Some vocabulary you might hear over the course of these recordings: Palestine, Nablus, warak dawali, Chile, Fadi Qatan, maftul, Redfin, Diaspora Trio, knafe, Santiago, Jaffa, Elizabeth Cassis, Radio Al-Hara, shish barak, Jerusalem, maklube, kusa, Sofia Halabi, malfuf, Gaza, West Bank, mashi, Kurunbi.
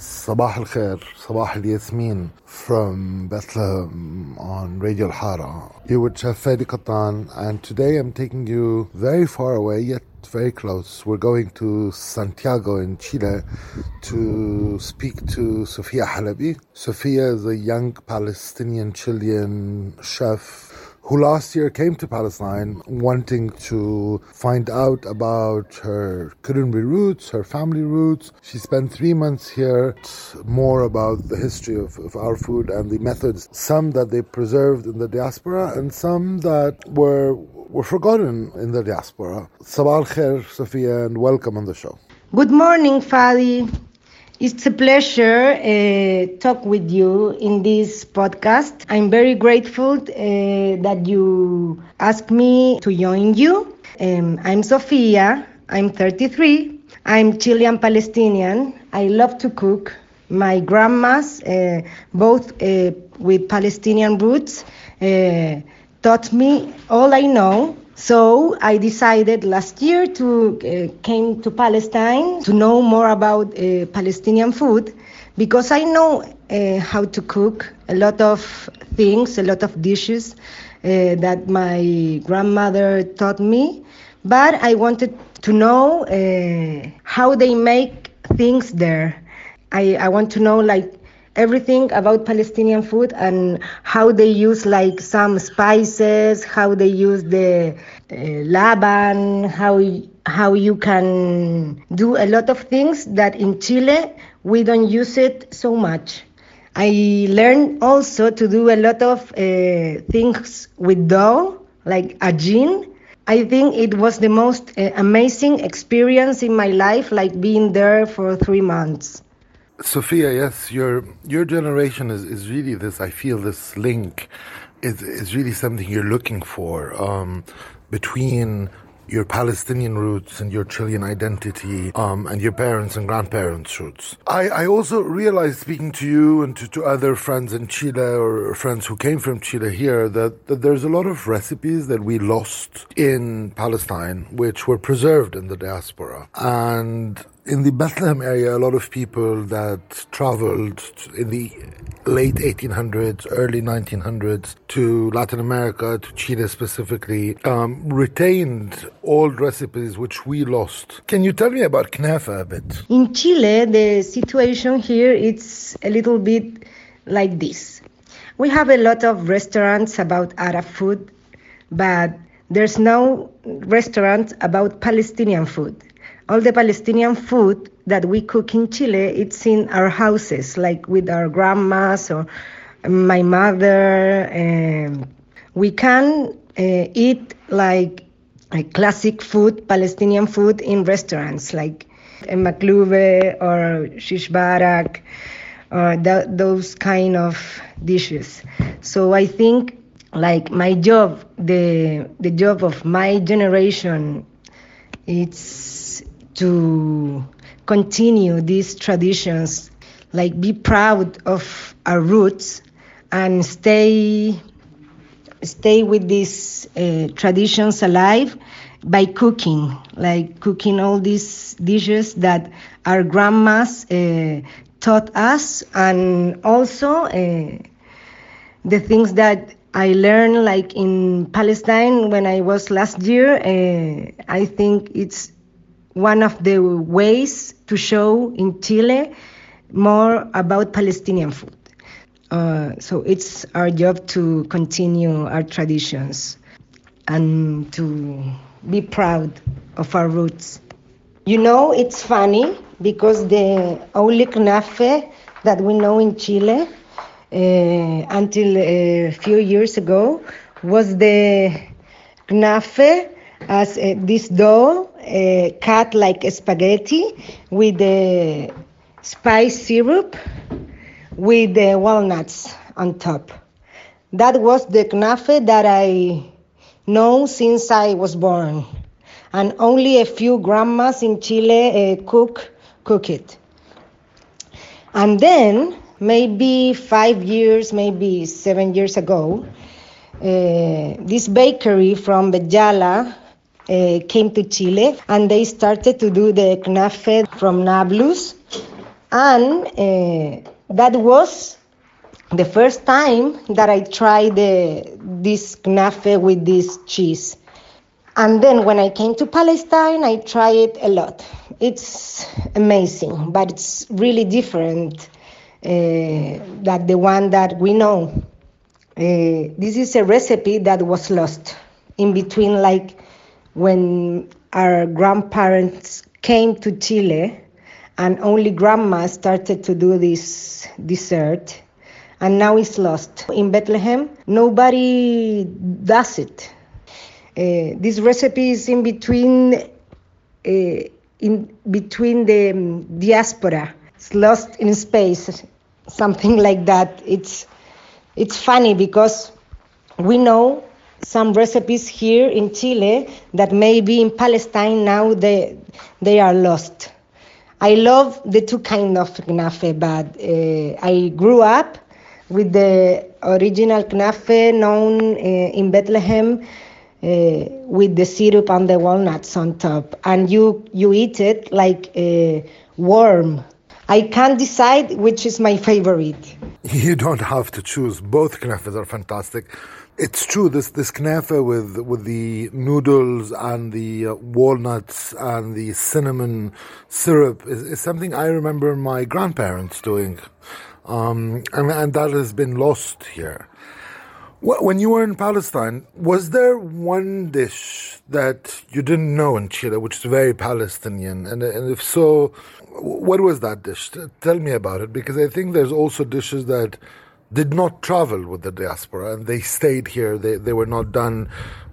Sabah al-Khair, Sabah al-Yasmin from Bethlehem on Radio Al-Hara. Here with Chef Fadi Qatan, and today I'm taking you very far away, yet very close. We're going to Santiago in Chile to speak to Sofia Halabi. Sofia is a young Palestinian Chilean chef who last year came to Palestine wanting to find out about her Kurunbi roots, her family roots. She spent 3 months here, more about the history of our food and the methods, some that they preserved in the diaspora and some that were forgotten in the diaspora. Sabah al-Khair, Sofia, and welcome on the show. Good morning, Fadi. It's a pleasure to talk with you in this podcast. I'm very grateful that you asked me to join you. I'm Sofia, I'm 33, I'm Chilean-Palestinian. I love to cook. My grandmas, both with Palestinian roots, taught me all I know. So I decided last year to came to Palestine to know more about Palestinian food, because I know how to cook a lot of things, a lot of dishes that my grandmother taught me. But I wanted to know how they make things there. I want to know like everything about Palestinian food and how they use like some spices, how they use the laban, how you can do a lot of things that in Chile we don't use it so much. I learned also to do a lot of things with dough, like ajin. I think it was the most amazing experience in my life, like being there for 3 months. Sofia, yes, your generation is really this, I feel this link is really something you're looking for between your Palestinian roots and your Chilean identity and your parents' and grandparents' roots. I also realized, speaking to you and to other friends in Chile or friends who came from Chile here, that there's a lot of recipes that we lost in Palestine, which were preserved in the diaspora. And in the Bethlehem area, a lot of people that traveled in the late 1800s, early 1900s to Latin America, to Chile specifically, retained old recipes which we lost. Can you tell me about knafa a bit? In Chile, the situation here, it's a little bit like this. We have a lot of restaurants about Arab food, but there's no restaurant about Palestinian food. All the Palestinian food that we cook in Chile, it's in our houses, like with our grandmas or my mother. We can eat like classic food, Palestinian food in restaurants, like maklube or shish barak, or those kind of dishes. So I think like my job, the job of my generation, it's to continue these traditions, like be proud of our roots and stay with these traditions alive by cooking, like cooking all these dishes that our grandmas taught us, and also the things that I learned like in Palestine when I was last year. I think it's one of the ways to show in Chile more about Palestinian food. So it's our job to continue our traditions and to be proud of our roots. You know, it's funny because the only knafe that we know in Chile until a few years ago was the knafe as this dough cut like a spaghetti with the spice syrup with the walnuts on top. That was the knafe that I know since I was born, and only a few grandmas in Chile cook it. And then maybe 5 years, maybe 7 years ago, this bakery from Beit Jala came to Chile, and they started to do the knafe from Nablus. And that was the first time that I tried this knafe with this cheese. And then when I came to Palestine, I tried it a lot. It's amazing, but it's really different than the one that we know. This is a recipe that was lost in between, like when our grandparents came to Chile and only grandma started to do this dessert, and now it's lost. In Bethlehem, nobody does it. This recipe is in between the diaspora. It's lost in space, something like that. It's funny because we know some recipes here in Chile that maybe in Palestine now they are lost. I love the two kinds of knafe, but I grew up with the original knafe known in Bethlehem. With the syrup and the walnuts on top, and you eat it like a worm. I can't decide which is my favorite. You don't have to choose. Both knafes are fantastic. It's true, this knafe with the noodles and the walnuts and the cinnamon syrup is something I remember my grandparents doing, and that has been lost here. When you were in Palestine, was there one dish that you didn't know in Chile, which is very Palestinian? And if so, what was that dish? Tell me about it, because I think there's also dishes that did not travel with the diaspora, and they stayed here. They were not done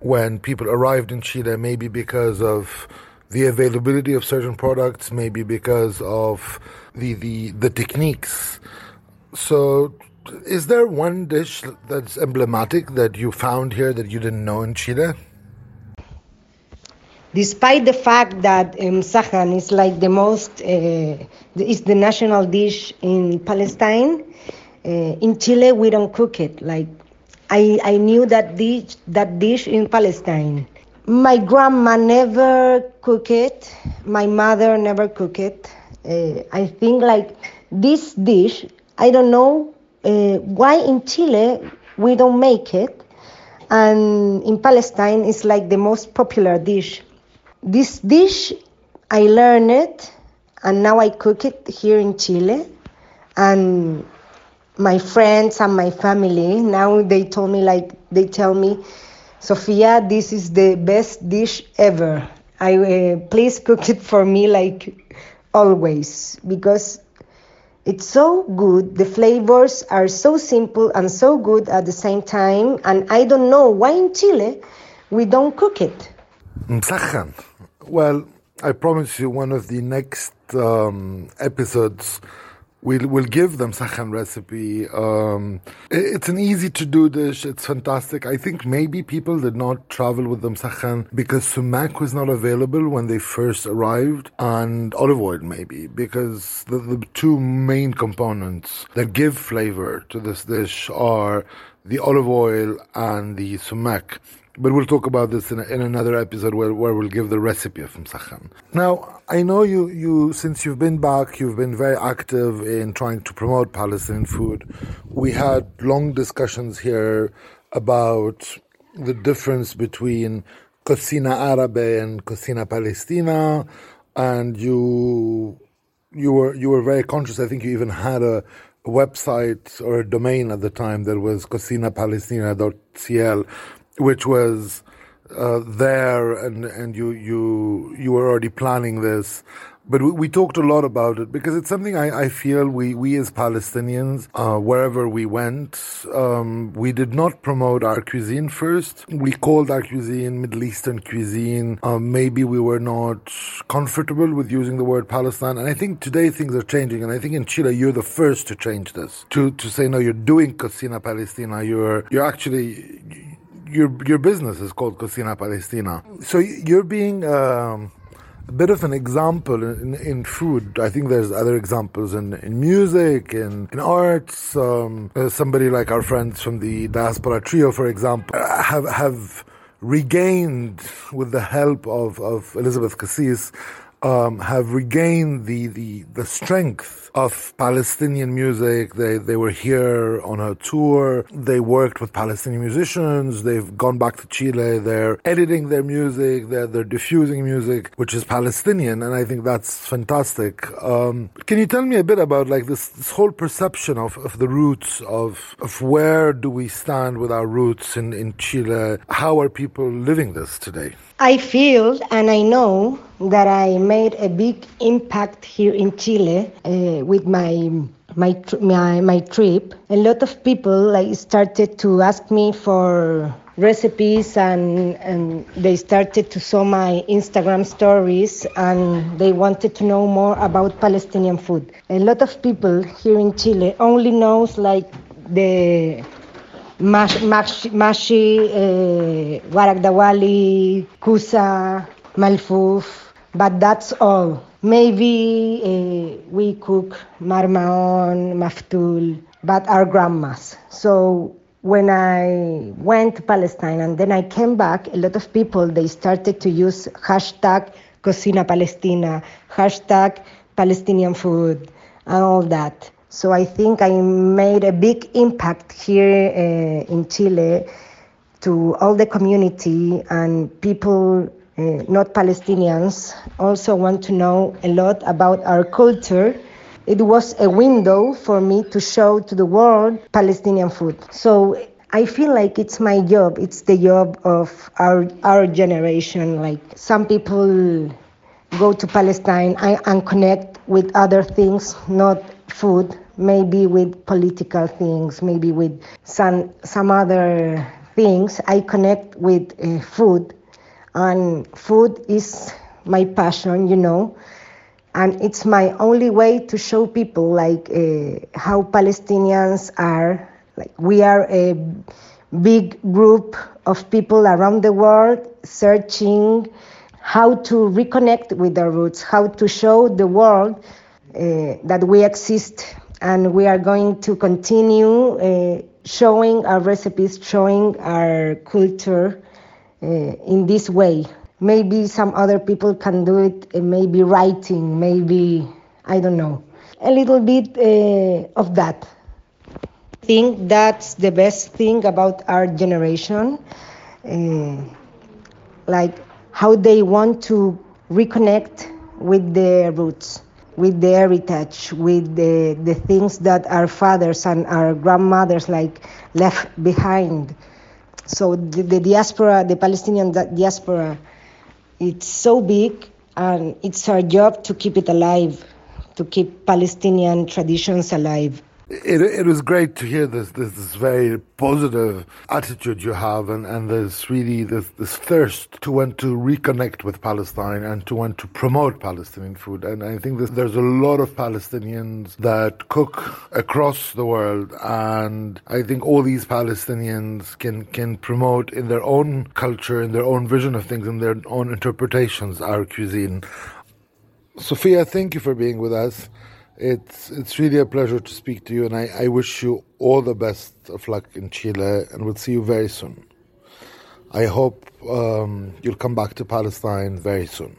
when people arrived in Chile, maybe because of the availability of certain products, maybe because of the techniques. So is there one dish that's emblematic that you found here that you didn't know in Chile? Despite the fact that msahan is like the most, is the national dish in Palestine, in Chile we don't cook it. Like I knew that dish in Palestine. My grandma never cooked it. My mother never cooked it. I think like this dish, I don't know why in Chile we don't make it, and in Palestine it's like the most popular dish. This dish, I learned it, and now I cook it here in Chile, and my friends and my family, now they tell me, Sofia, this is the best dish ever. Please cook it for me like always, because it's so good. The flavors are so simple and so good at the same time. And I don't know why in Chile we don't cook it. Msakhan. Well, I promise you one of the next episodes we'll give the msakhan recipe. It's an easy-to-do dish. It's fantastic. I think maybe people did not travel with the msakhan because sumac was not available when they first arrived, and olive oil maybe, because the two main components that give flavor to this dish are the olive oil and the sumac. But we'll talk about this in another episode where we'll give the recipe of msakhan. Now, I know you since you've been back, you've been very active in trying to promote Palestinian food. We had long discussions here about the difference between Cocina Árabe and Cocina Palestina, and you were very conscious. I think you even had a website or a domain at the time that was cocinapalestina.cl. which was there, and you were already planning this. But we talked a lot about it, because it's something I feel we as Palestinians, wherever we went, we did not promote our cuisine first. We called our cuisine Middle Eastern cuisine. Maybe we were not comfortable with using the word Palestine. And I think today things are changing. And I think in Chile, you're the first to change this, to say, no, you're doing Cocina Palestina. You're actually... Your business is called Cocina Palestina. So you're being a bit of an example in food. I think there's other examples in music, in arts. Somebody like our friends from the Diaspora Trio, for example, have regained, with the help of Elizabeth Cassis, have regained the strength of Palestinian music. They were here on her tour. They worked with Palestinian musicians. They've gone back to Chile. They're editing their music. They're diffusing music, which is Palestinian, and I think that's fantastic. Can you tell me a bit about like this whole perception of the roots of where do we stand with our roots in Chile? How are people living this today? I feel and I know that I made a big impact here in Chile with my trip. A lot of people started to ask me for recipes and they started to saw my Instagram stories and they wanted to know more about Palestinian food. A lot of people here in Chile only knows the mashi, warak dawali, kusa, malfuf. But that's all. Maybe we cook marmaon, maftul, but our grandmas. So when I went to Palestine and then I came back, a lot of people, they started to use hashtag Cocina Palestina, hashtag Palestinian food, and all that. So I think I made a big impact here in Chile to all the community and people. Not Palestinians also want to know a lot about our culture. It was a window for me to show to the world Palestinian food. So I feel like it's my job. It's the job of our generation. Some people go to Palestine and connect with other things, not food, maybe with political things, maybe with some other things. I connect with food. And food is my passion, and it's my only way to show people how Palestinians are. We are a big group of people around the world searching how to reconnect with their roots, how to show the world that we exist, and we are going to continue showing our recipes, showing our culture. In this way. Maybe some other people can do it, maybe writing, maybe, I don't know. A little bit of that. I think that's the best thing about our generation, how they want to reconnect with their roots, with their heritage, with the things that our fathers and our grandmothers left behind. So the diaspora, the Palestinian diaspora, it's so big, and it's our job to keep it alive, to keep Palestinian traditions alive. It was great to hear this very positive attitude you have, and there's really this thirst to want to reconnect with Palestine and to want to promote Palestinian food. And I think there's a lot of Palestinians that cook across the world, and I think all these Palestinians can promote in their own culture, in their own vision of things, in their own interpretations, our cuisine. Sofia, thank you for being with us. It's really a pleasure to speak to you, and I wish you all the best of luck in Chile, and we'll see you very soon. I hope you'll come back to Palestine very soon.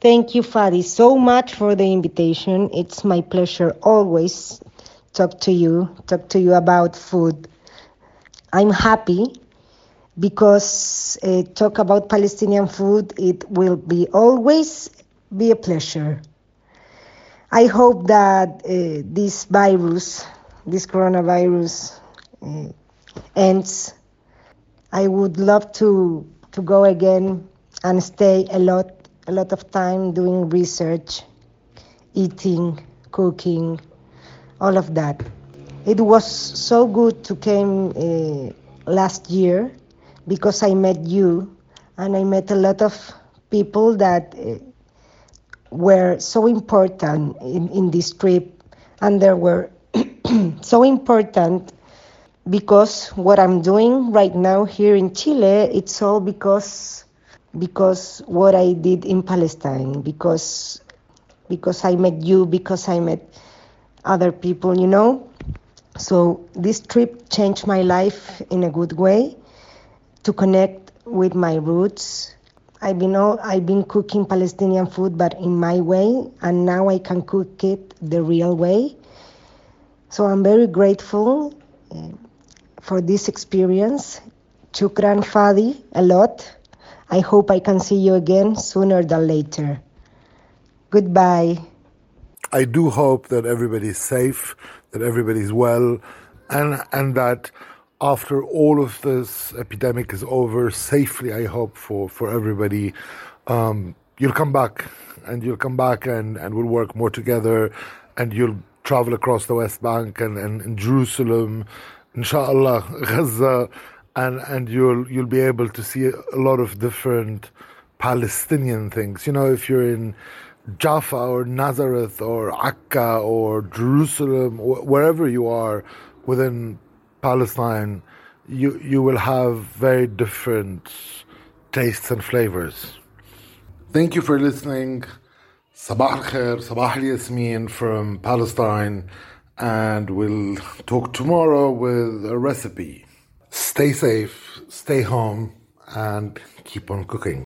Thank you, Fadi, so much for the invitation. It's my pleasure always talk to you about food. I'm happy because talk about Palestinian food, it will always be a pleasure. I hope that this coronavirus, ends. I would love to go again and stay a lot of time doing research, eating, cooking, all of that. It was so good to came last year because I met you and I met a lot of people that. Were so important in this trip, and they were so important because what I'm doing right now here in Chile, it's all because what I did in Palestine, because I met you, because I met other people, So this trip changed my life in a good way to connect with my roots. I've been cooking Palestinian food, but in my way, and now I can cook it the real way. So I'm very grateful for this experience. Shukran, Fadi, a lot. I hope I can see you again sooner than later. Goodbye. I do hope that everybody's safe, that everybody's well, and that after all of this epidemic is over, safely, I hope, for everybody, you'll come back. And you'll come back and we'll work more together. And you'll travel across the West Bank and Jerusalem, inshallah, Gaza. And you'll be able to see a lot of different Palestinian things. You know, if you're in Jaffa or Nazareth or Akka or Jerusalem, wherever you are within Palestine, you will have very different tastes and flavors. Thank you for listening. Sabah al Khair, Sabah al Yasmin from Palestine, and we'll talk tomorrow with a recipe. Stay safe, stay home, and keep on cooking.